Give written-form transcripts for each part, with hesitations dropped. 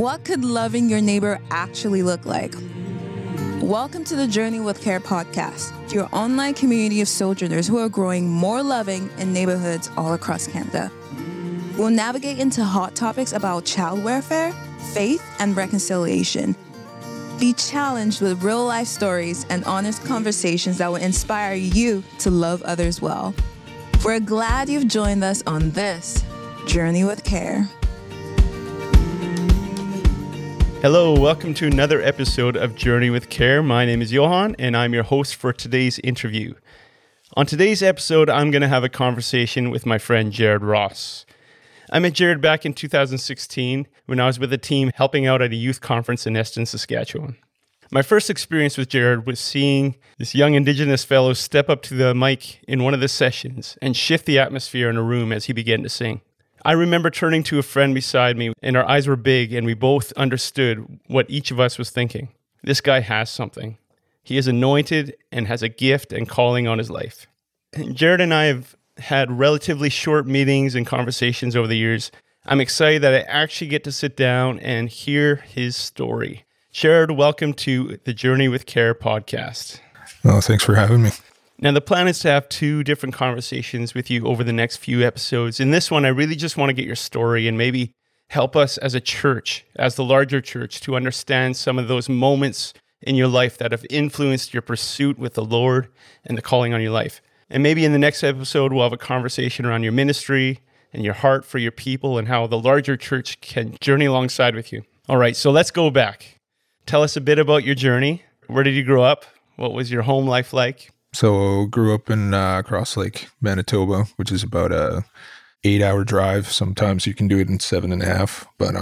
What could loving your neighbor actually look like? Welcome to the Journey with Care podcast, your online community of sojourners who are growing more loving in neighborhoods all across Canada. We'll navigate into hot topics about child welfare, faith, and reconciliation. Be challenged with real-life stories and honest conversations that will inspire you to love others well. We're glad you've joined us on this Journey with Care. Hello, welcome to another episode of Journey with Care. My name is Johan, and I'm your host for today's interview. On today's episode, I'm going to have a conversation with my friend Jared Ross. I met Jared back in 2016 when I was with a team helping out at a youth conference in Eston, Saskatchewan. My first experience with Jared was seeing this young Indigenous fellow step up to the mic in one of the sessions and shift the atmosphere in a room as he began to sing. I remember turning to a friend beside me, and our eyes were big, and we both understood what each of us was thinking. This guy has something. He is anointed and has a gift and calling on his life. Jared and I have had relatively short meetings and conversations over the years. I'm excited that I actually get to sit down and hear his story. Jared, welcome to the Journey with Care podcast. Oh, thanks for having me. Now, the plan is to have two different conversations with you over the next few episodes. In this one, I really just want to get your story and maybe help us as a church, as the larger church, to understand some of those moments in your life that have influenced your pursuit with the Lord and the calling on your life. And maybe in the next episode, we'll have a conversation around your ministry and your heart for your people and how the larger church can journey alongside with you. All right, so let's go back. Tell us a bit about your journey. Where did you grow up? What was your home life like? So grew up in Cross Lake, Manitoba, which is about a 8-hour drive. Sometimes you can do it in 7.5. But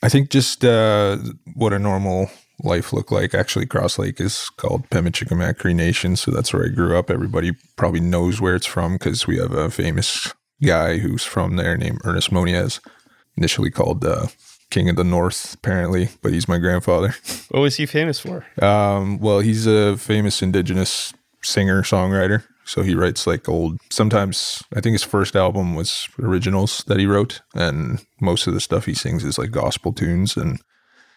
I think just what a normal life looked like. Actually, Cross Lake is called Pemichikamakri Nation, so that's where I grew up. Everybody probably knows where it's from because we have a famous guy who's from there named Ernest Moniez, initially called King of the North, apparently, but he's my grandfather. What was he famous for? Well, he's a famous Indigenous singer-songwriter, so he writes like old, sometimes, I think his first album was originals that he wrote, and most of the stuff he sings is like gospel tunes, and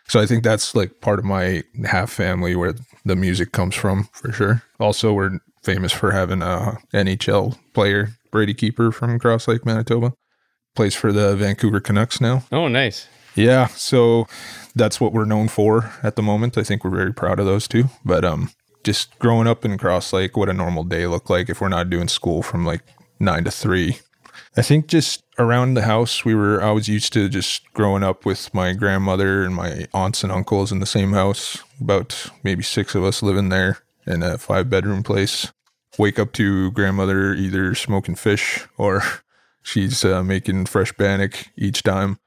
so I think that's like part of my half family where the music comes from, for sure. Also, we're famous for having a NHL player, Brady Keeper from Cross Lake, Manitoba. Plays for the Vancouver Canucks now. Oh, nice. Yeah, so that's what we're known for at the moment. I think we're very proud of those two. But just growing up in Cross Lake, what a normal day looked like if we're not doing school from like 9 to 3. I think just around the house, I was used to just growing up with my grandmother and my aunts and uncles in the same house, about maybe 6 of us living there in a 5-bedroom place. Wake up to grandmother either smoking fish or she's making fresh bannock each time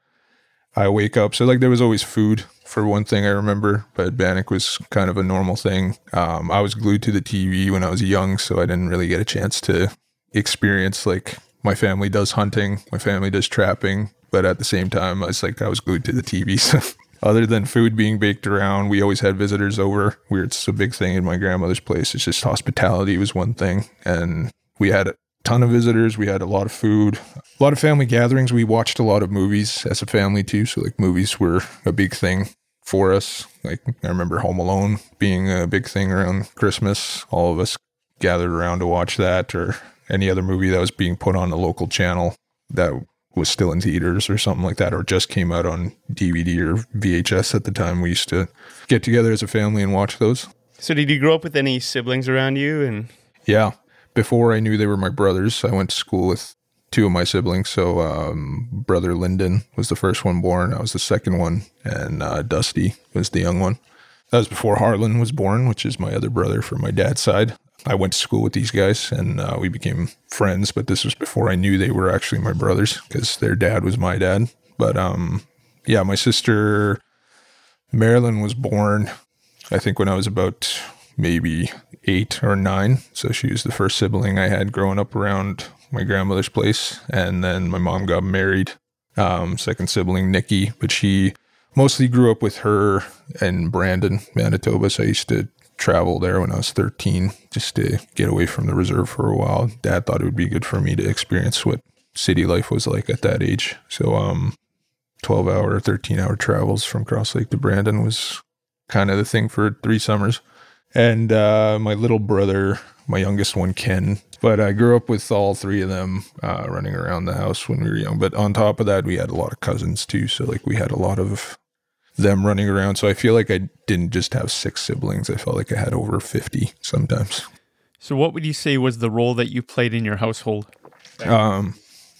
I wake up. So like there was always food for one thing I remember, but bannock was kind of a normal thing. I was glued to the TV when I was young, so I didn't really get a chance to experience like... My family does hunting, my family does trapping, but at the same time, I was glued to the TV. So other than food being baked around, we always had visitors over. It's a big thing in my grandmother's place. It's just hospitality was one thing. And we had a ton of visitors. We had a lot of food, a lot of family gatherings. We watched a lot of movies as a family too. So like movies were a big thing for us. Like I remember Home Alone being a big thing around Christmas. All of us gathered around to watch that or any other movie that was being put on a local channel that was still in theaters or something like that, or just came out on DVD or VHS at the time. We used to get together as a family and watch those. So did you grow up with any siblings around you? And yeah. Before I knew they were my brothers, I went to school with 2 of my siblings. So brother Lyndon was the first one born. I was the second one. And Dusty was the young one. That was before Harlan was born, which is my other brother from my dad's side. I went to school with these guys, and we became friends, but this was before I knew they were actually my brothers, because their dad was my dad. But, yeah, my sister, Marilyn, was born, I think, when I was about maybe 8 or 9, so she was the first sibling I had growing up around my grandmother's place, and then my mom got married, second sibling, Nikki, but she mostly grew up with her in Brandon, Manitoba, so I used to travel there when I was 13 just to get away from the reserve for a while. Dad thought it would be good for me to experience what city life was like at that age. So 12-hour, 13-hour travels from Cross Lake to Brandon was kind of the thing for 3 summers. And my little brother, my youngest one, Ken. But I grew up with all 3 of them running around the house when we were young. But on top of that, we had a lot of cousins too. So like we had a lot of them running around. So I feel like I didn't just have 6 siblings. I felt like I had over 50 sometimes. So what would you say was the role that you played in your household?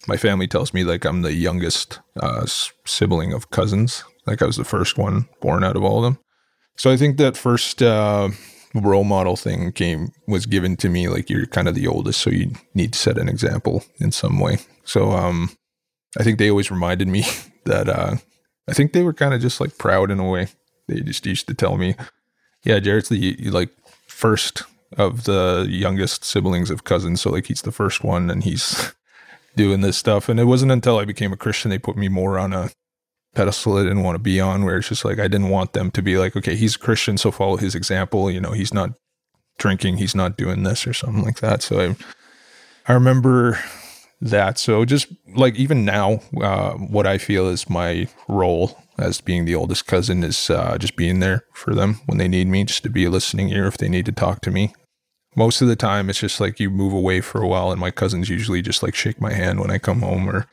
My family tells me like I'm the youngest sibling of cousins. Like I was the first one born out of all of them. So I think that first role model thing was given to me, like you're kind of the oldest, so you need to set an example in some way. So I think they always reminded me that I think they were kind of just like proud in a way. They just used to tell me, yeah, Jared's the like first of the youngest siblings of cousins, so like he's the first one and he's doing this stuff. And it wasn't until I became a Christian they put me more on a pedestal I didn't want to be on, where it's just like I didn't want them to be like, okay, he's a Christian, so follow his example, you know, he's not drinking, he's not doing this or something like that. So I remember that. So just like even now, what I feel is my role as being the oldest cousin is just being there for them when they need me, just to be a listening ear if they need to talk to me. Most of the time it's just like you move away for a while and my cousins usually just like shake my hand when I come home. Or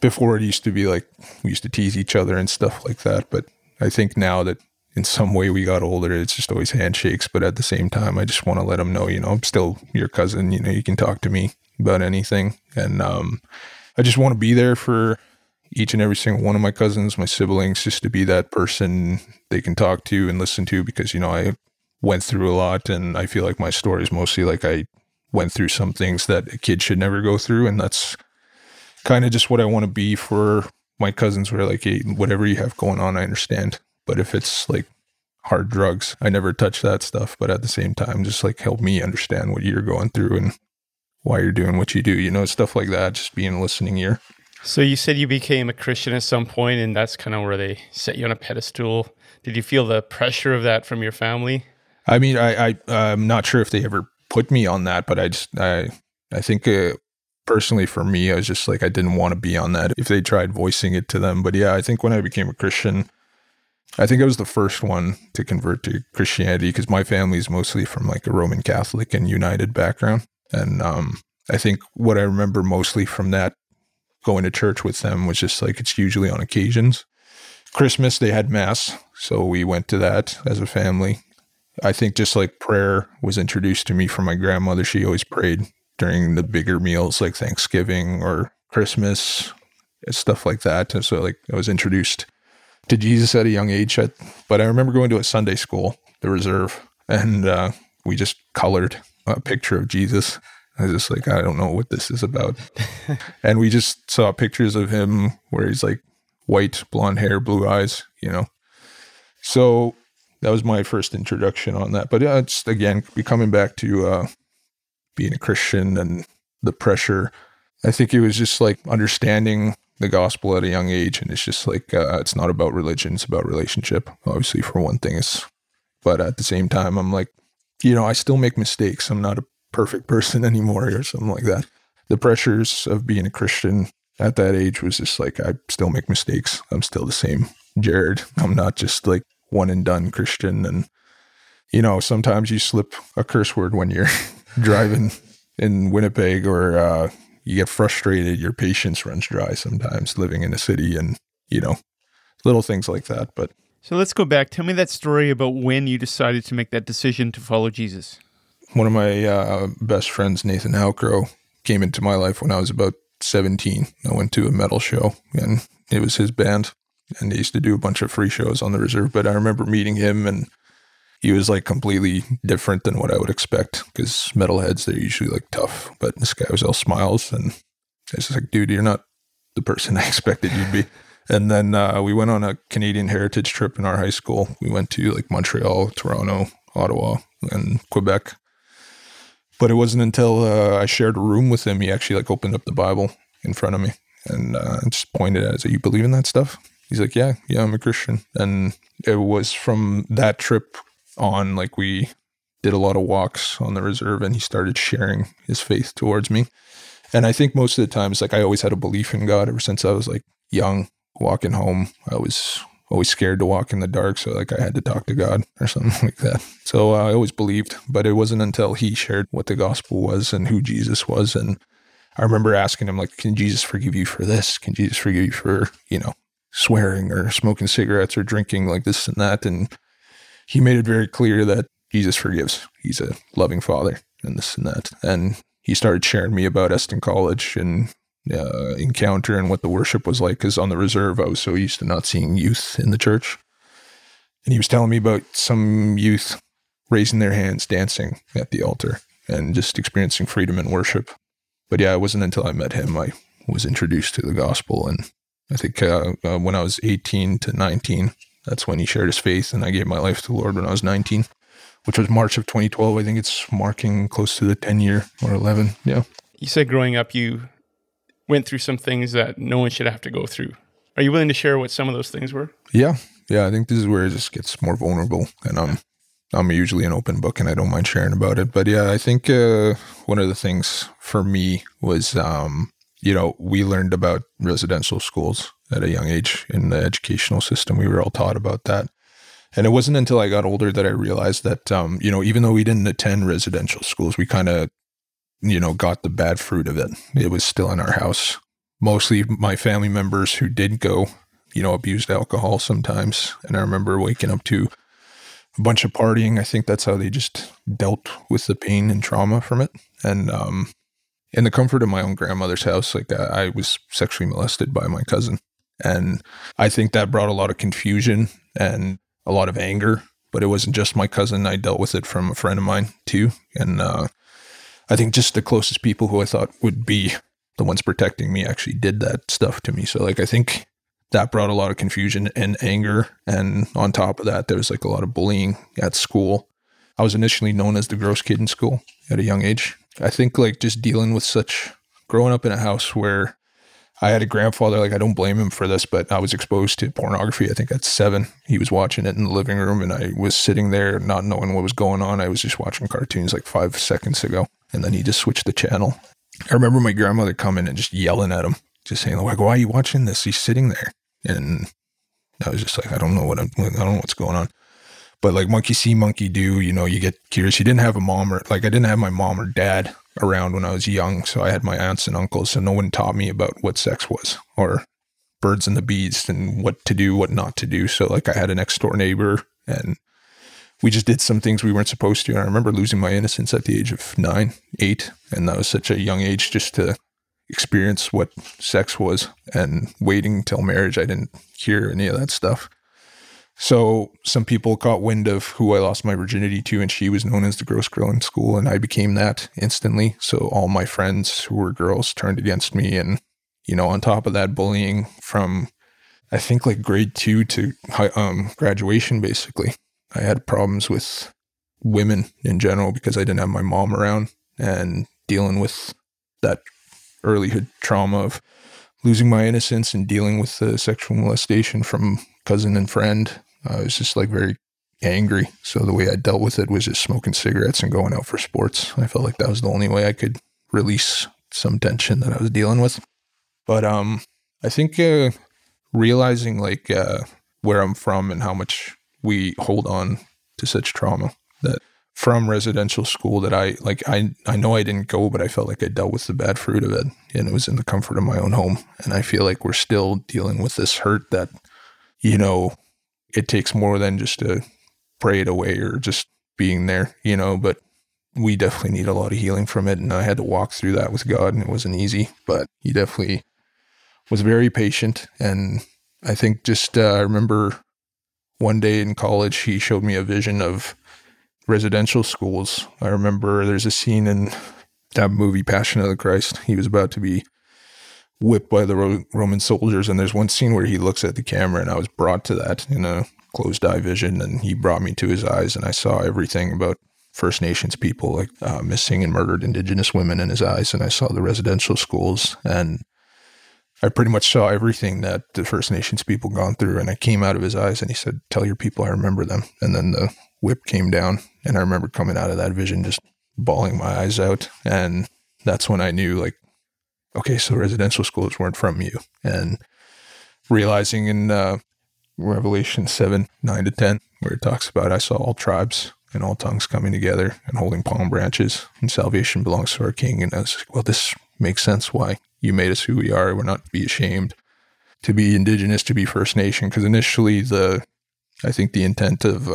before it used to be like we used to tease each other and stuff like that. But I think now that in some way we got older, it's just always handshakes. But at the same time, I just want to let them know, you know, I'm still your cousin. You know, you can talk to me about anything. And I just want to be there for each and every single one of my cousins, my siblings, just to be that person they can talk to and listen to. Because, you know, I went through a lot and I feel like my story is mostly like I went through some things that a kid should never go through. And that's kind of just what I want to be for my cousins, where like, hey, whatever you have going on, I understand. But if it's like hard drugs, I never touch that stuff. But at the same time, just like help me understand what you're going through and why you're doing what you do, you know, stuff like that, just being a listening ear. So you said you became a Christian at some point, and that's kind of where they set you on a pedestal. Did you feel the pressure of that from your family? I mean, I'm not sure if they ever put me on that, but I think personally, for me, I was just like, I didn't want to be on that if they tried voicing it to them. But yeah, I think when I became a Christian, I think I was the first one to convert to Christianity, because my family is mostly from like a Roman Catholic and United background. And I think what I remember mostly from that, going to church with them, was just like, it's usually on occasions. Christmas, they had mass, so we went to that as a family. I think just like prayer was introduced to me from my grandmother. She always prayed during the bigger meals like Thanksgiving or Christmas, stuff like that. And so like I was introduced to Jesus at a young age. But I remember going to a Sunday school, the reserve, and we just colored a picture of Jesus. I was just like, I don't know what this is about. And we just saw pictures of him where he's like white, blonde hair, blue eyes, you know. So that was my first introduction on that. But yeah, it's again, coming back to being a Christian and the pressure, I think it was just like understanding the gospel at a young age. And it's just like, it's not about religion, it's about relationship, obviously, for one thing. But at the same time, I'm like, you know, I still make mistakes. I'm not a perfect person anymore or something like that. The pressures of being a Christian at that age was just like, I still make mistakes. I'm still the same Jared. I'm not just like one and done Christian. And, you know, sometimes you slip a curse word when you're driving in Winnipeg, or you get frustrated, your patience runs dry sometimes living in a city, and you know, little things like that. But so let's go back. Tell me that story about when you decided to make that decision to follow Jesus. One of my best friends, Nathan Halkrow, came into my life when I was about 17. I went to a metal show and it was his band, and they used to do a bunch of free shows on the reserve. But I remember meeting him, and he was like completely different than what I would expect, because metalheads, they're usually like tough, but this guy was all smiles, and I was just like, dude, you're not the person I expected you'd be. And then we went on a Canadian heritage trip in our high school. We went to like Montreal, Toronto, Ottawa, and Quebec. But it wasn't until I shared a room with him, he actually like opened up the Bible in front of me and just pointed at it. I said, you believe in that stuff? He's like, yeah, I'm a Christian. And it was from that trip on, like we did a lot of walks on the reserve, and he started sharing his faith towards me. And I think most of the times, like I always had a belief in God ever since I was like young, walking home, I was always scared to walk in the dark. So like I had to talk to God or something like that. So I always believed, but it wasn't until he shared what the gospel was and who Jesus was. And I remember asking him, like, can Jesus forgive you for this? Can Jesus forgive you for, you know, swearing or smoking cigarettes or drinking like this and that? And he made it very clear that Jesus forgives. He's a loving father and this and that. And he started sharing me about Eston College and Encounter and what the worship was like, because on the reserve, I was so used to not seeing youth in the church. And he was telling me about some youth raising their hands, dancing at the altar and just experiencing freedom in worship. But yeah, it wasn't until I met him I was introduced to the gospel. And I think when I was 18 to 19, that's when he shared his faith, and I gave my life to the Lord when I was 19, which was March of 2012. I think it's marking close to the 10-year or 11. Yeah. You said growing up, you went through some things that no one should have to go through. Are you willing to share what some of those things were? Yeah. Yeah. I think this is where it just gets more vulnerable, and I'm usually an open book and I don't mind sharing about it. But yeah, I think one of the things for me was, you know, we learned about residential schools at a young age in the educational system. We were all taught about that. And it wasn't until I got older that I realized that, you know, even though we didn't attend residential schools, we kind of, you know, got the bad fruit of it. It was still in our house. Mostly my family members who did go, you know, abused alcohol sometimes. And I remember waking up to a bunch of partying. I think that's how they just dealt with the pain and trauma from it. And in the comfort of my own grandmother's house, like I was sexually molested by my cousin. And I think that brought a lot of confusion and a lot of anger. But it wasn't just my cousin. I dealt with it from a friend of mine too. And I think just the closest people who I thought would be the ones protecting me actually did that stuff to me. So like, I think that brought a lot of confusion and anger. And on top of that, there was like a lot of bullying at school. I was initially known as the gross kid in school at a young age. I think like just dealing with such, growing up in a house where I had a grandfather, like I don't blame him for this, but I was exposed to pornography, I think at 7. He was watching it in the living room and I was sitting there not knowing what was going on. I was just watching cartoons like 5 seconds ago. And then he just switched the channel. I remember my grandmother coming and just yelling at him, just saying like, why are you watching this? He's sitting there. And I was just like, I don't know what's going on. But like monkey see, monkey do, you know, you get curious. You didn't have a mom or like, I didn't have my mom or dad around when I was young. So I had my aunts and uncles. So no one taught me about what sex was or birds and the bees and what to do, what not to do. So like I had a next door neighbor and we just did some things we weren't supposed to. And I remember losing my innocence at the age of 9, 8. And that was such a young age just to experience what sex was, and waiting till marriage. I didn't hear any of that stuff. So some people caught wind of who I lost my virginity to, and she was known as the gross girl in school. And I became that instantly. So all my friends who were girls turned against me. And, you know, on top of that, bullying from, I think like grade 2 to graduation, basically. I had problems with women in general because I didn't have my mom around, and dealing with that earlyhood trauma of losing my innocence and dealing with the sexual molestation from cousin and friend. I was just like very angry. So the way I dealt with it was just smoking cigarettes and going out for sports. I felt like that was the only way I could release some tension that I was dealing with. But I think realizing like where I'm from and how much we hold on to such trauma that from residential school that I know I didn't go, but I felt like I dealt with the bad fruit of it, and it was in the comfort of my own home. And I feel like we're still dealing with this hurt that, you know, it takes more than just to pray it away or just being there, you know, but we definitely need a lot of healing from it. And I had to walk through that with God, and it wasn't easy, but he definitely was very patient. And I think just, I remember one day in college, he showed me a vision of residential schools. I remember there's a scene in that movie, Passion of the Christ. He was about to be whipped by the Roman soldiers. And there's one scene where he looks at the camera, and I was brought to that in a closed eye vision. And he brought me to his eyes, and I saw everything about First Nations people, like missing and murdered Indigenous women in his eyes. And I saw the residential schools, and I pretty much saw everything that the First Nations people gone through. And I came out of his eyes, and he said, tell your people I remember them. And then the whip came down, and I remember coming out of that vision, just bawling my eyes out. And that's when I knew like, okay, so residential schools weren't from you. And realizing in Revelation 7, 9 to 10, where it talks about, I saw all tribes and all tongues coming together and holding palm branches, and salvation belongs to our King. And I was like, well, this makes sense why you made us who we are. We're not to be ashamed to be Indigenous, to be First Nation, because initially I think the intent of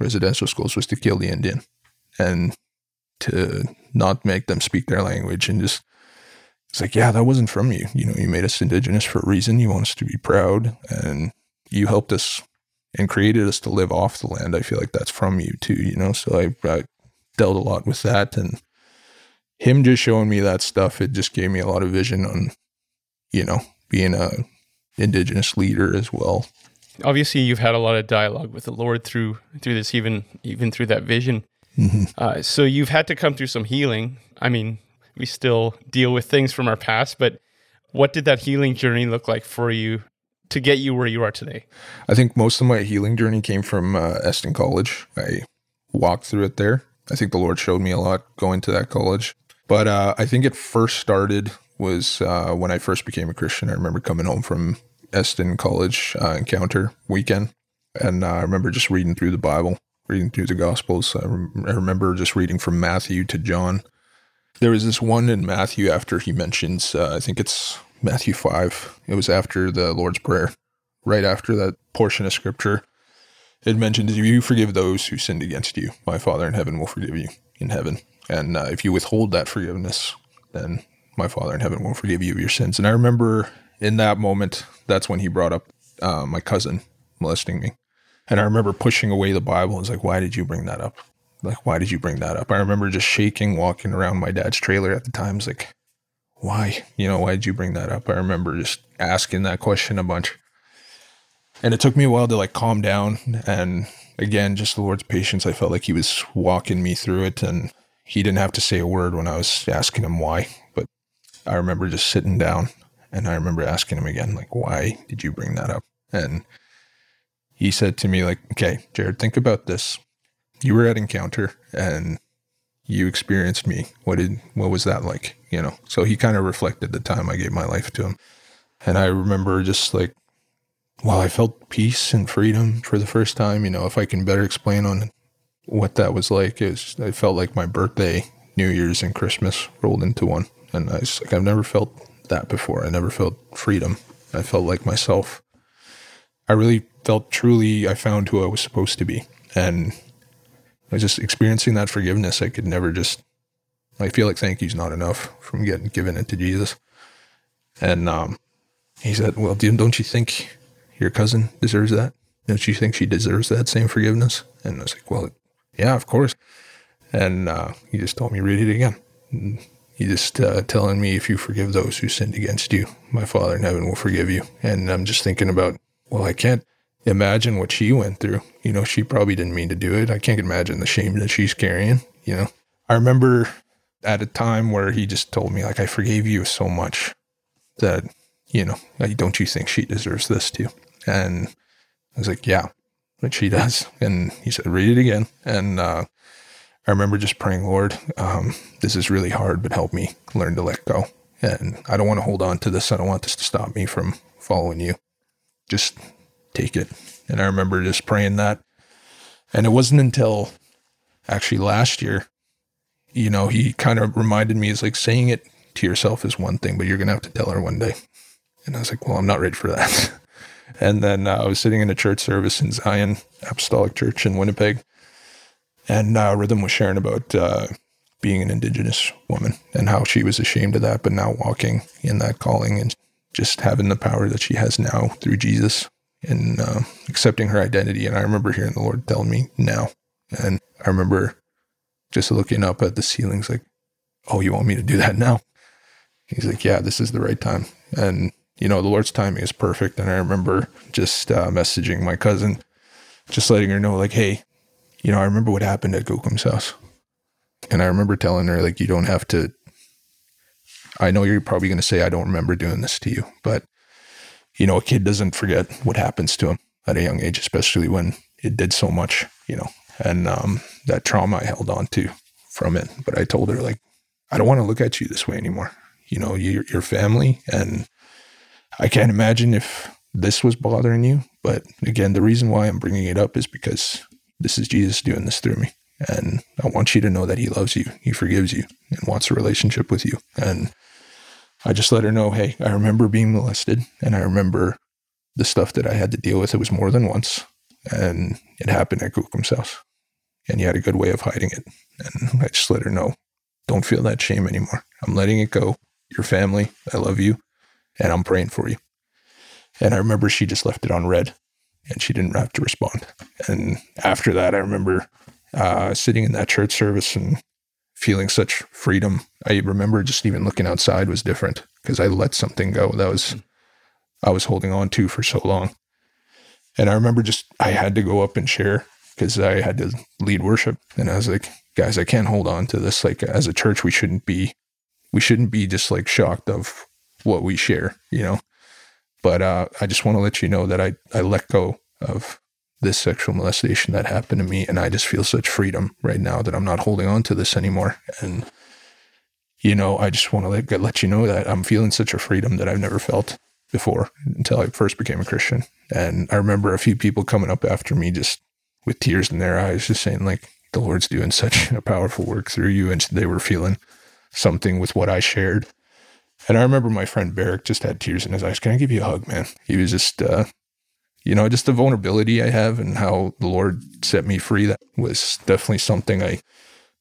residential schools was to kill the Indian and to not make them speak their language, and just, it's like, yeah, that wasn't from you. You know, you made us Indigenous for a reason. You want us to be proud, and you helped us and created us to live off the land. I feel like that's from you too, you know? So I dealt a lot with that, and him just showing me that stuff, it just gave me a lot of vision on, you know, being a Indigenous leader as well. Obviously, you've had a lot of dialogue with the Lord through this, even through that vision. Mm-hmm. So you've had to come through some healing. I mean, we still deal with things from our past, but what did that healing journey look like for you to get you where you are today? I think most of my healing journey came from Eston College. I walked through it there. I think the Lord showed me a lot going to that college. But I think it first started was when I first became a Christian. I remember coming home from Eston College Encounter weekend, and I remember just reading through the Bible, reading through the Gospels. I remember just reading from Matthew to John. There was this one in Matthew after he mentions, I think it's Matthew 5. It was after the Lord's Prayer. Right after that portion of Scripture, it mentions, if you forgive those who sinned against you, my Father in heaven will forgive you in heaven. And if you withhold that forgiveness, then my Father in heaven won't forgive you of your sins. And I remember in that moment, that's when he brought up my cousin molesting me. And I remember pushing away the Bible. I was like, why did you bring that up? Like, why did you bring that up? I remember just shaking, walking around my dad's trailer at the time. I was like, why? You know, why did you bring that up? I remember just asking that question a bunch. And it took me a while to like calm down. And again, just the Lord's patience. I felt like he was walking me through it, and he didn't have to say a word when I was asking him why. But I remember just sitting down, and I remember asking him again, like, why did you bring that up? And he said to me, like, okay, Jared, think about this. You were at Encounter and you experienced me. What was that like? You know, so he kind of reflected the time I gave my life to him. And I remember just like, well, I felt peace and freedom for the first time. You know, if I can better explain on what that was like, I felt like my birthday, New Year's, and Christmas rolled into one. And I was like, I've never felt that before. I never felt freedom. I felt like myself. I really felt truly I found who I was supposed to be. And I was just experiencing that forgiveness. I could never just, I feel like thank you's not enough from getting given it to Jesus. And he said, well, don't you think your cousin deserves that? Don't you think she deserves that same forgiveness? And I was like, well, yeah, of course. And he just told me, read it again. And he just telling me, if you forgive those who sinned against you, my Father in heaven will forgive you. And I'm just thinking about, well, I can't imagine what she went through. You know, she probably didn't mean to do it. I can't imagine the shame that she's carrying, you know. I remember at a time where he just told me, like, I forgave you so much that, you know, don't you think she deserves this too? And I was like, yeah, but she does. And he said, read it again. And I remember just praying, Lord, this is really hard, but help me learn to let go. And I don't want to hold on to this. I don't want this to stop me from following you. Just take it. And I remember just praying that. And it wasn't until actually last year, you know, he kind of reminded me, it's like, saying it to yourself is one thing, but you're going to have to tell her one day. And I was like, well, I'm not ready for that. And then I was sitting in a church service in Zion Apostolic Church in Winnipeg. And Rhythm was sharing about being an Indigenous woman and how she was ashamed of that, but now walking in that calling and just having the power that she has now through Jesus and accepting her identity. And I remember hearing the Lord tell me now. And I remember just looking up at the ceilings like, oh, you want me to do that now? He's like, yeah, this is the right time. And, you know, the Lord's timing is perfect. And I remember just messaging my cousin, just letting her know, like, hey, you know, I remember what happened at Gokum's house. And I remember telling her, like, you don't have to, I know you're probably going to say, I don't remember doing this to you, but, you know, a kid doesn't forget what happens to him at a young age, especially when it did so much, you know, and that trauma I held on to from it. But I told her, like, I don't want to look at you this way anymore. You know, you're family, and I can't imagine if this was bothering you. But again, the reason why I'm bringing it up is because this is Jesus doing this through me. And I want you to know that he loves you, he forgives you, and wants a relationship with you. And I just let her know, hey, I remember being molested, and I remember the stuff that I had to deal with. It was more than once, and it happened at Kukum's house. And he had a good way of hiding it. And I just let her know, don't feel that shame anymore. I'm letting it go. Your family, I love you, and I'm praying for you. And I remember she just left it on red, and she didn't have to respond. And after that, I remember sitting in that church service and feeling such freedom. I remember just even looking outside was different because I let something go that was I was holding on to for so long. And I remember just I had to go up and share because I had to lead worship. And I was like, guys, I can't hold on to this. Like, as a church, we shouldn't be just like shocked of what we share, you know. But I just want to let you know that I let go of this sexual molestation that happened to me. And I just feel such freedom right now that I'm not holding on to this anymore. And, you know, I just want to let you know that I'm feeling such a freedom that I've never felt before until I first became a Christian. And I remember a few people coming up after me just with tears in their eyes, just saying like, the Lord's doing such a powerful work through you. And they were feeling something with what I shared. And I remember my friend Barrick just had tears in his eyes. Can I give you a hug, man? He was just, you know, just the vulnerability I have and how the Lord set me free. That was definitely something I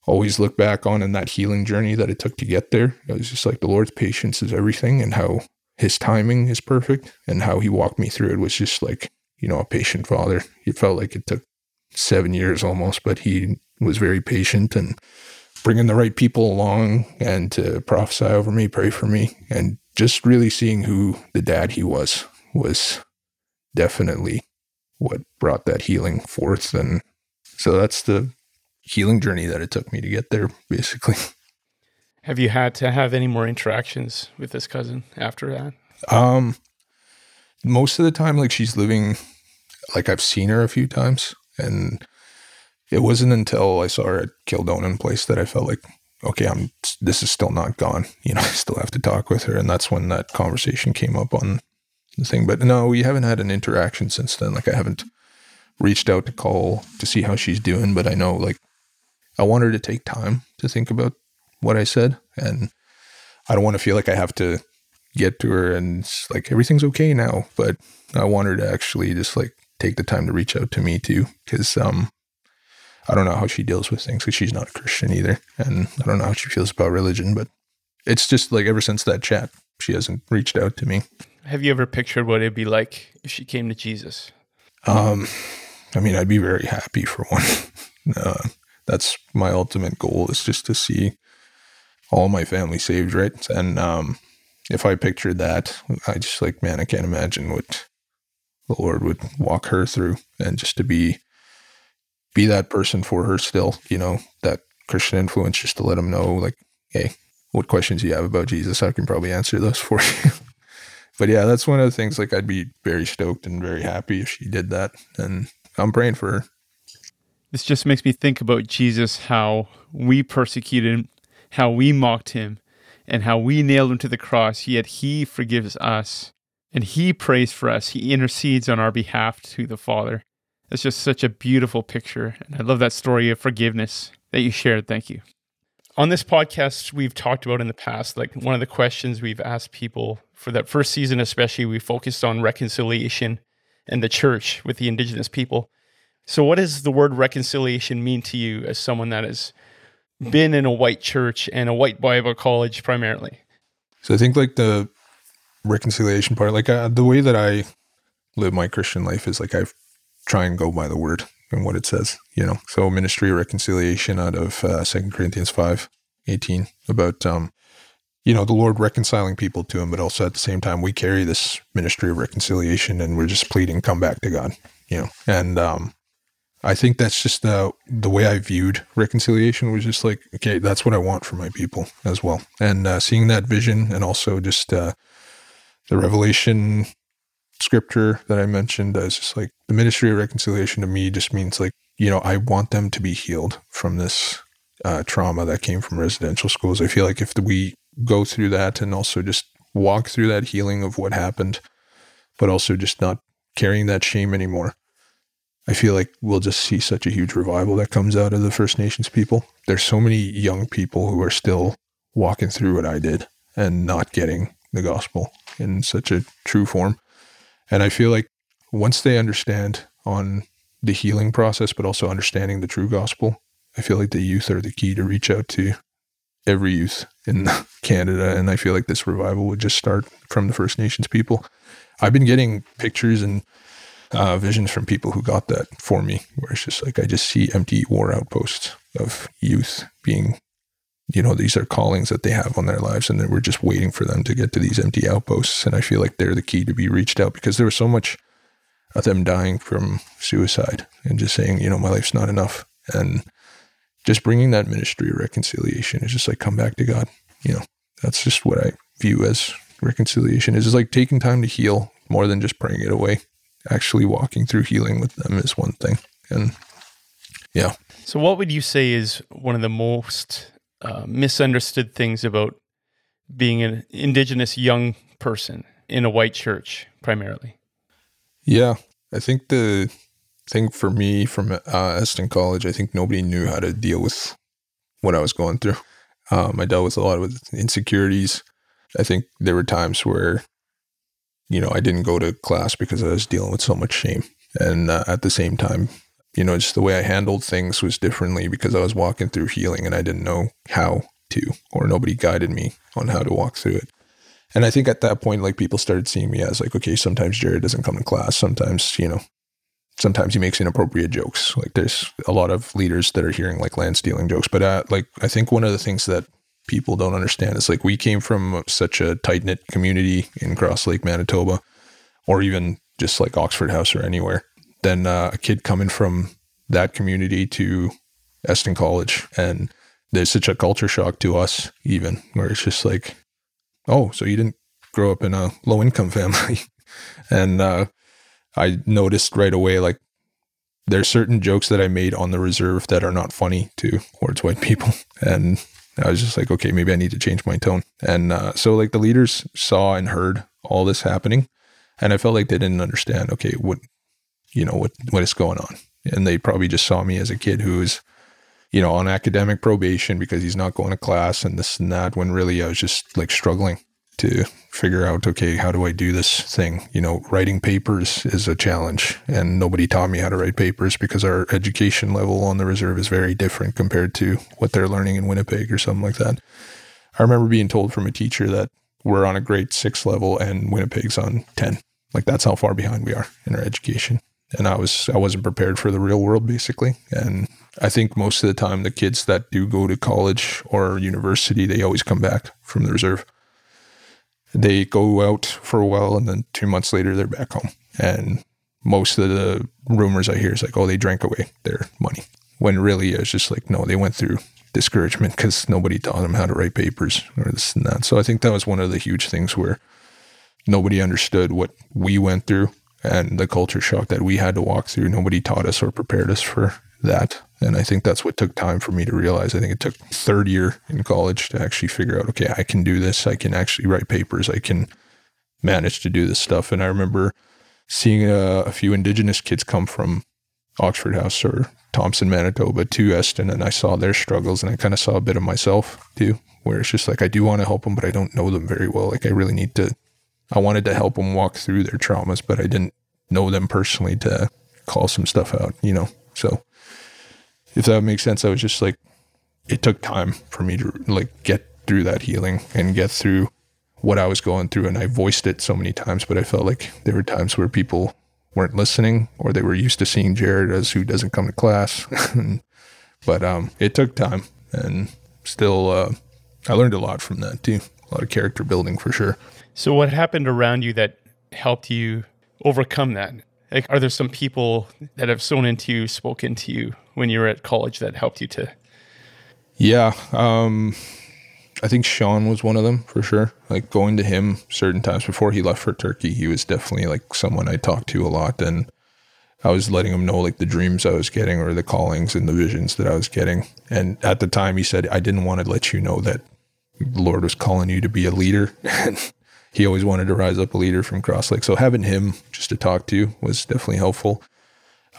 always look back on in that healing journey that it took to get there. It was just like the Lord's patience is everything, and how his timing is perfect, and how he walked me through it was just like, you know, a patient father. It felt like it took 7 years almost, but he was very patient and bringing the right people along and to prophesy over me, pray for me, and just really seeing who the dad he was definitely what brought that healing forth. And so that's the healing journey that it took me to get there, basically. Have you had to have any more interactions with this cousin after that? Most of the time, like, she's living, like, I've seen her a few times, and it wasn't until I saw her at Kildonan Place that I felt like, okay, this is still not gone, you know, I still have to talk with her. And that's when that conversation came up on the thing. But no, we haven't had an interaction since then. Like, I haven't reached out to call to see how she's doing, but I know, like, I want her to take time to think about what I said, and I don't want to feel like I have to get to her and like everything's okay now, but I want her to actually just like take the time to reach out to me too, because I don't know how she deals with things, because she's not a Christian either, and I don't know how she feels about religion, but it's just like ever since that chat, she hasn't reached out to me. Have you ever pictured what it'd be like if she came to Jesus? I mean, I'd be very happy for one. That's my ultimate goal, is just to see all my family saved, right? And if I pictured that, I just like, man, I can't imagine what the Lord would walk her through, and just to be that person for her still, you know, that Christian influence, just to let them know like, hey, what questions you have about Jesus, I can probably answer those for you. But yeah, that's one of the things, like, I'd be very stoked and very happy if she did that. And I'm praying for her. This just makes me think about Jesus, how we persecuted him, how we mocked him, and how we nailed him to the cross, yet he forgives us, and he prays for us. He intercedes on our behalf to the Father. That's just such a beautiful picture, and I love that story of forgiveness that you shared. Thank you. On this podcast, we've talked about in the past, like, one of the questions we've asked people for that first season, especially, we focused on reconciliation and the church with the Indigenous people. So what does the word reconciliation mean to you as someone that has been in a white church and a white Bible college primarily? So I think, like, the reconciliation part, like, the way that I live my Christian life is like, I try and go by the word and what it says, you know. So ministry of reconciliation out of 2 Corinthians 5:18 about, you know, the Lord reconciling people to him, but also at the same time, we carry this ministry of reconciliation, and we're just pleading, come back to God, you know. And I think that's just the way I viewed reconciliation, was just like, okay, that's what I want for my people as well. And seeing that vision, and also just the revelation scripture that I mentioned, as just like the ministry of reconciliation to me just means like, you know, I want them to be healed from this trauma that came from residential schools. I feel like if we go through that and also just walk through that healing of what happened, but also just not carrying that shame anymore. I feel like we'll just see such a huge revival that comes out of the First Nations people. There's so many young people who are still walking through what I did and not getting the gospel in such a true form. And I feel like once they understand on the healing process, but also understanding the true gospel, I feel like the youth are the key to reach out to every youth in Canada. And I feel like this revival would just start from the First Nations people. I've been getting pictures and visions from people who got that for me, where it's just like, I just see empty war outposts of youth being, you know, these are callings that they have on their lives, and that we're just waiting for them to get to these empty outposts. And I feel like they're the key to be reached out, because there was so much of them dying from suicide and just saying, you know, my life's not enough. And just bringing that ministry of reconciliation is just like, come back to God. You know, that's just what I view as reconciliation, is just like taking time to heal more than just praying it away. Actually walking through healing with them is one thing. And yeah. So what would you say is one of the most misunderstood things about being an Indigenous young person in a white church primarily? Yeah. I think the thing for me from Eston College, I think nobody knew how to deal with what I was going through. I dealt with a lot of insecurities. I think there were times where, you know, I didn't go to class because I was dealing with so much shame. And at the same time, you know, just the way I handled things was differently because I was walking through healing and I didn't know how to, or nobody guided me on how to walk through it. And I think at that point, like, people started seeing me as like, okay, sometimes Jared doesn't come to class. Sometimes, you know, sometimes he makes inappropriate jokes. Like, there's a lot of leaders that are hearing like land stealing jokes. But like, I think one of the things that people don't understand is, like, we came from such a tight-knit community in Cross Lake, Manitoba, or even just like Oxford House or anywhere. Then a kid coming from that community to Eston College, and there's such a culture shock to us even, where it's just like, oh, so you didn't grow up in a low-income family. And I noticed right away, like, there's certain jokes that I made on the reserve that are not funny towards white people. And I was just like, okay, maybe I need to change my tone. And so like, the leaders saw and heard all this happening, and I felt like they didn't understand, okay, what is going on? And they probably just saw me as a kid who is, you know, on academic probation because he's not going to class and this and that, when really I was just like struggling to figure out, okay, how do I do this thing? You know, writing papers is a challenge, and nobody taught me how to write papers because our education level on the reserve is very different compared to what they're learning in Winnipeg or something like that. I remember being told from a teacher that we're on a grade 6 level and Winnipeg's on 10. Like, that's how far behind we are in our education. And I wasn't prepared for the real world, basically. And I think most of the time the kids that do go to college or university, they always come back from the reserve. They go out for a while, and then 2 months later, they're back home. And most of the rumors I hear is like, oh, they drank away their money. When really, it's just like, no, they went through discouragement because nobody taught them how to write papers or this and that. So I think that was one of the huge things, where nobody understood what we went through and the culture shock that we had to walk through. Nobody taught us or prepared us for that. And I think that's what took time for me to realize. I think it took third year in college to actually figure out, okay, I can do this. I can actually write papers. I can manage to do this stuff. And I remember seeing a few Indigenous kids come from Oxford House or Thompson, Manitoba to Eston, and I saw their struggles, and I kind of saw a bit of myself too, where it's just like, I do want to help them, but I don't know them very well. Like, I wanted to help them walk through their traumas, but I didn't know them personally to call some stuff out, you know? So if that makes sense, I was just like, it took time for me to like get through that healing and get through what I was going through. And I voiced it so many times, but I felt like there were times where people weren't listening, or they were used to seeing Jared as who doesn't come to class. But it took time, and still I learned a lot from that too. A lot of character building for sure. So what happened around you that helped you overcome that? Like, are there some people that have sown into you, spoken to you when you were at college that helped you to? Yeah. I think Sean was one of them for sure. Like, going to him certain times before he left for Turkey, he was definitely like someone I talked to a lot. And I was letting him know like the dreams I was getting, or the callings and the visions that I was getting. And at the time he said, I didn't want to let you know that the Lord was calling you to be a leader. And he always wanted to rise up a leader from Cross Lake. So having him just to talk to was definitely helpful.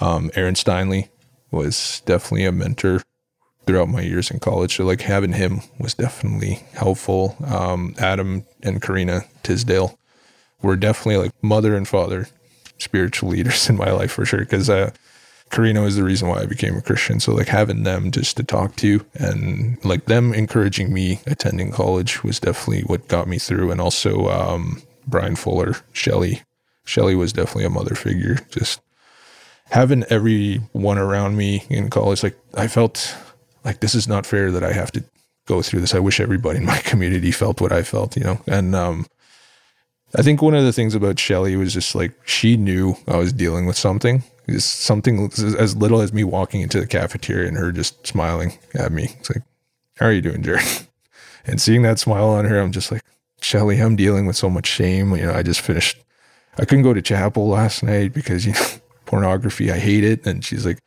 Aaron Steinley was definitely a mentor throughout my years in college. So like having him was definitely helpful. Adam and Karina Tisdale were definitely like mother and father spiritual leaders in my life for sure. Cause Karina is the reason why I became a Christian. So like having them just to talk to and like them encouraging me attending college was definitely what got me through. And also Brian Fuller, Shelley. Shelley was definitely a mother figure. Just having everyone around me in college, like I felt like this is not fair that I have to go through this. I wish everybody in my community felt what I felt, you know? And I think one of the things about Shelley was just like she knew I was dealing with something. Just something as little as me walking into the cafeteria and her just smiling at me. It's like, how are you doing, Jared? And seeing that smile on her, I'm just like, Shelley, I'm dealing with so much shame. You know, I couldn't go to chapel last night because, you know, pornography, I hate it. And she's like,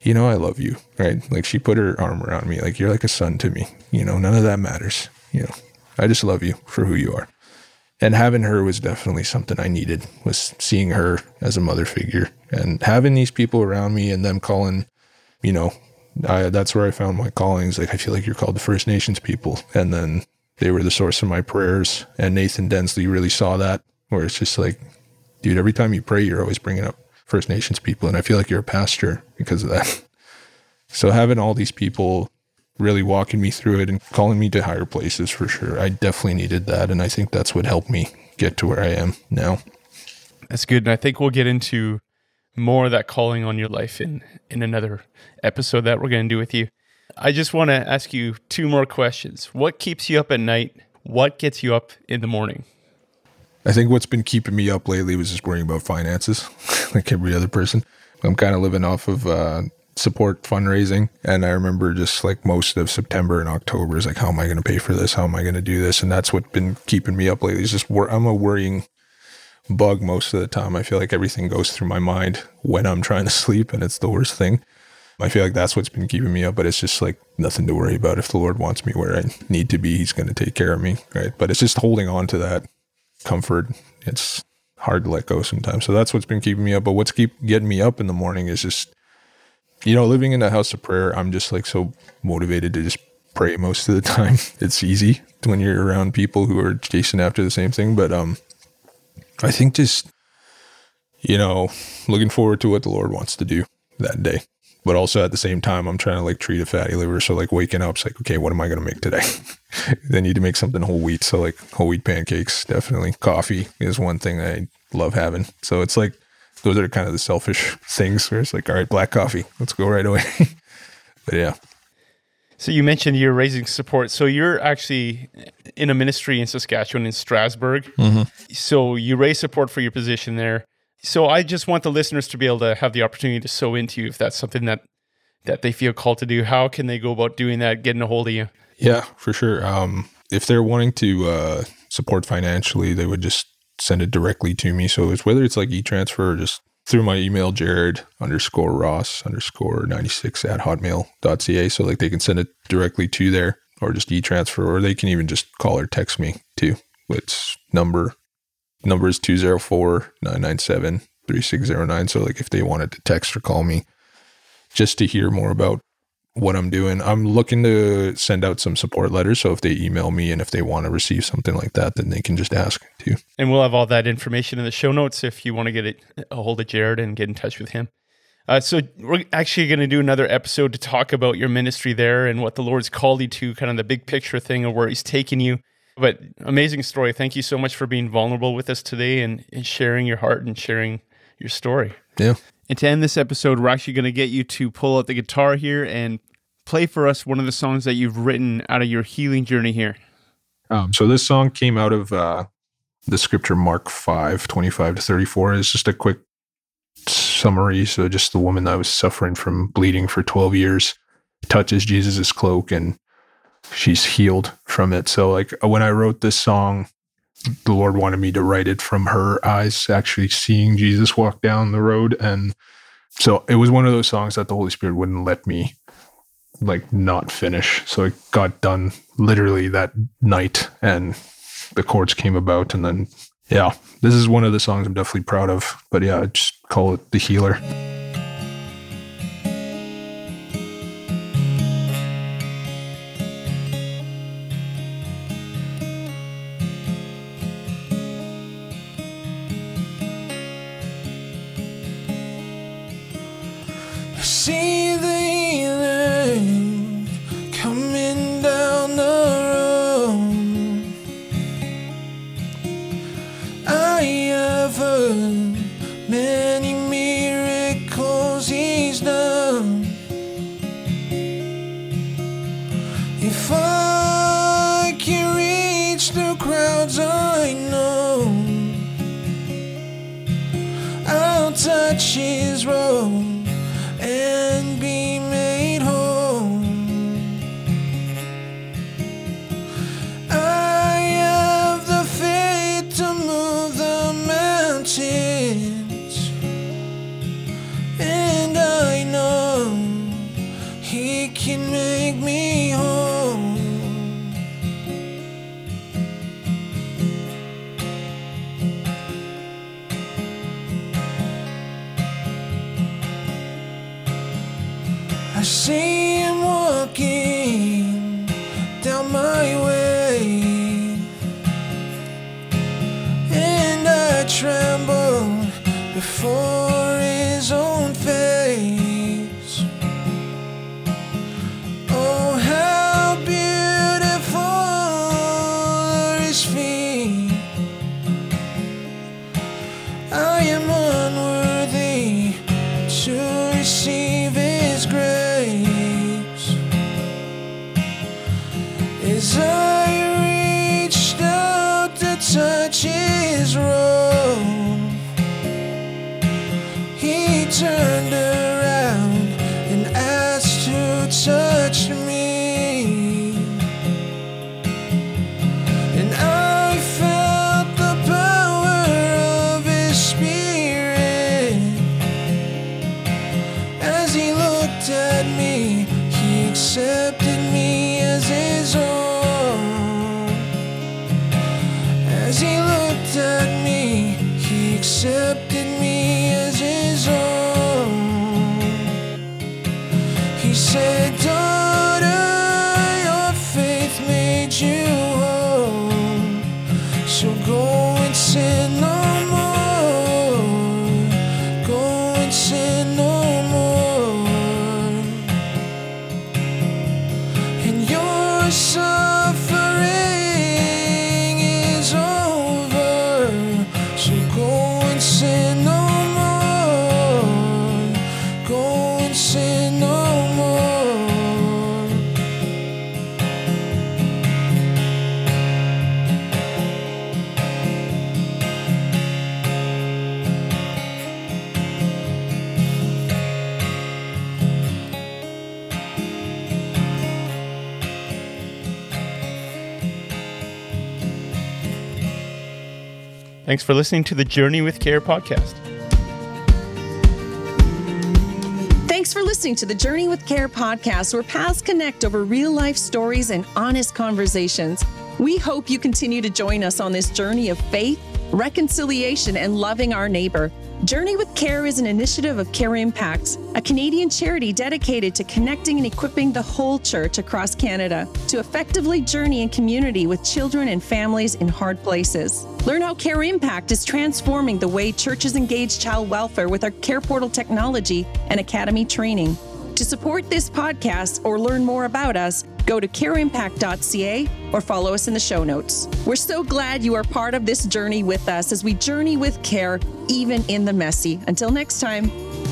you know, I love you, right? Like she put her arm around me. Like, you're like a son to me. You know, none of that matters. You know, I just love you for who you are. And having her was definitely something I needed, was seeing her as a mother figure and having these people around me and them calling, you know, that's where I found my callings. Like, I feel like you're called the First Nations people. And then they were the source of my prayers. And Nathan Densley really saw that, where it's just like, dude, every time you pray, you're always bringing up First Nations people. And I feel like you're a pastor because of that. So having all these people really walking me through it and calling me to higher places for sure. I definitely needed that. And I think that's what helped me get to where I am now. That's good. And I think we'll get into more of that calling on your life in another episode that we're going to do with you. I just want to ask you two more questions. What keeps you up at night? What gets you up in the morning? I think what's been keeping me up lately was just worrying about finances, like every other person. I'm kind of living off of, support fundraising. And I remember just like most of September and October is like, how am I going to pay for this? How am I going to do this? And that's what's been keeping me up lately. It's just I'm a worrying bug most of the time. I feel like everything goes through my mind when I'm trying to sleep, and it's the worst thing. I feel like that's what's been keeping me up, but it's just like nothing to worry about. If the Lord wants me where I need to be, he's going to take care of me, right? But it's just holding on to that comfort. It's hard to let go sometimes. So that's what's been keeping me up. But what's getting me up in the morning is just, you know, living in a house of prayer, I'm just like so motivated to just pray most of the time. It's easy when you're around people who are chasing after the same thing. But I think just, you know, looking forward to what the Lord wants to do that day. But also at the same time, I'm trying to like treat a fatty liver. So like waking up, it's like, okay, what am I going to make today? I need to make something whole wheat. So like whole wheat pancakes, definitely. Coffee is one thing I love having. So it's like, those are kind of the selfish things where it's like, all right, black coffee, let's go right away. But yeah. So you mentioned you're raising support. So you're actually in a ministry in Saskatchewan, in Strasbourg. Mm-hmm. So you raise support for your position there. So I just want the listeners to be able to have the opportunity to sow into you if that's something that they feel called to do. How can they go about doing that, getting a hold of you? Yeah, for sure. If they're wanting to support financially, they would just send it directly to me. So it's whether it's like e-transfer or just through my email, jared_ross_96@hotmail.ca. So like they can send it directly to there or just e-transfer, or they can even just call or text me too. It's number is 204-997-3609. So like if they wanted to text or call me just to hear more about what I'm doing, I'm looking to send out some support letters. So if they email me and if they want to receive something like that, then they can just ask too. And we'll have all that information in the show notes if you want to get a hold of Jared and get in touch with him. So we're actually going to do another episode to talk about your ministry there and what the Lord's called you to, kind of the big picture thing of where he's taking you. But amazing story. Thank you so much for being vulnerable with us today and sharing your heart and sharing your story. Yeah. And to end this episode, we're actually going to get you to pull out the guitar here and play for us one of the songs that you've written out of your healing journey here. So this song came out of the scripture Mark 5:25-34. It's just a quick summary. So just the woman that was suffering from bleeding for 12 years touches Jesus' cloak and she's healed from it. So like when I wrote this song, the Lord wanted me to write it from her eyes, actually seeing Jesus walk down the road. And so it was one of those songs that the Holy Spirit wouldn't let me like not finish. So it got done literally that night. And the chords came about. And then, yeah, this is one of the songs I'm definitely proud of. But yeah, I just call it The Healer. Thanks for listening to the Journey with Care podcast. Thanks for listening to the Journey with Care podcast, where paths connect over real-life stories and honest conversations. We hope you continue to join us on this journey of faith, reconciliation, and loving our neighbor. Journey with Care is an initiative of Care Impact, a Canadian charity dedicated to connecting and equipping the whole church across Canada to effectively journey in community with children and families in hard places. Learn how Care Impact is transforming the way churches engage child welfare with our Care Portal technology and academy training. To support this podcast or learn more about us, go to careimpact.ca or follow us in the show notes. We're so glad you are part of this journey with us as we journey with care, even in the messy. Until next time.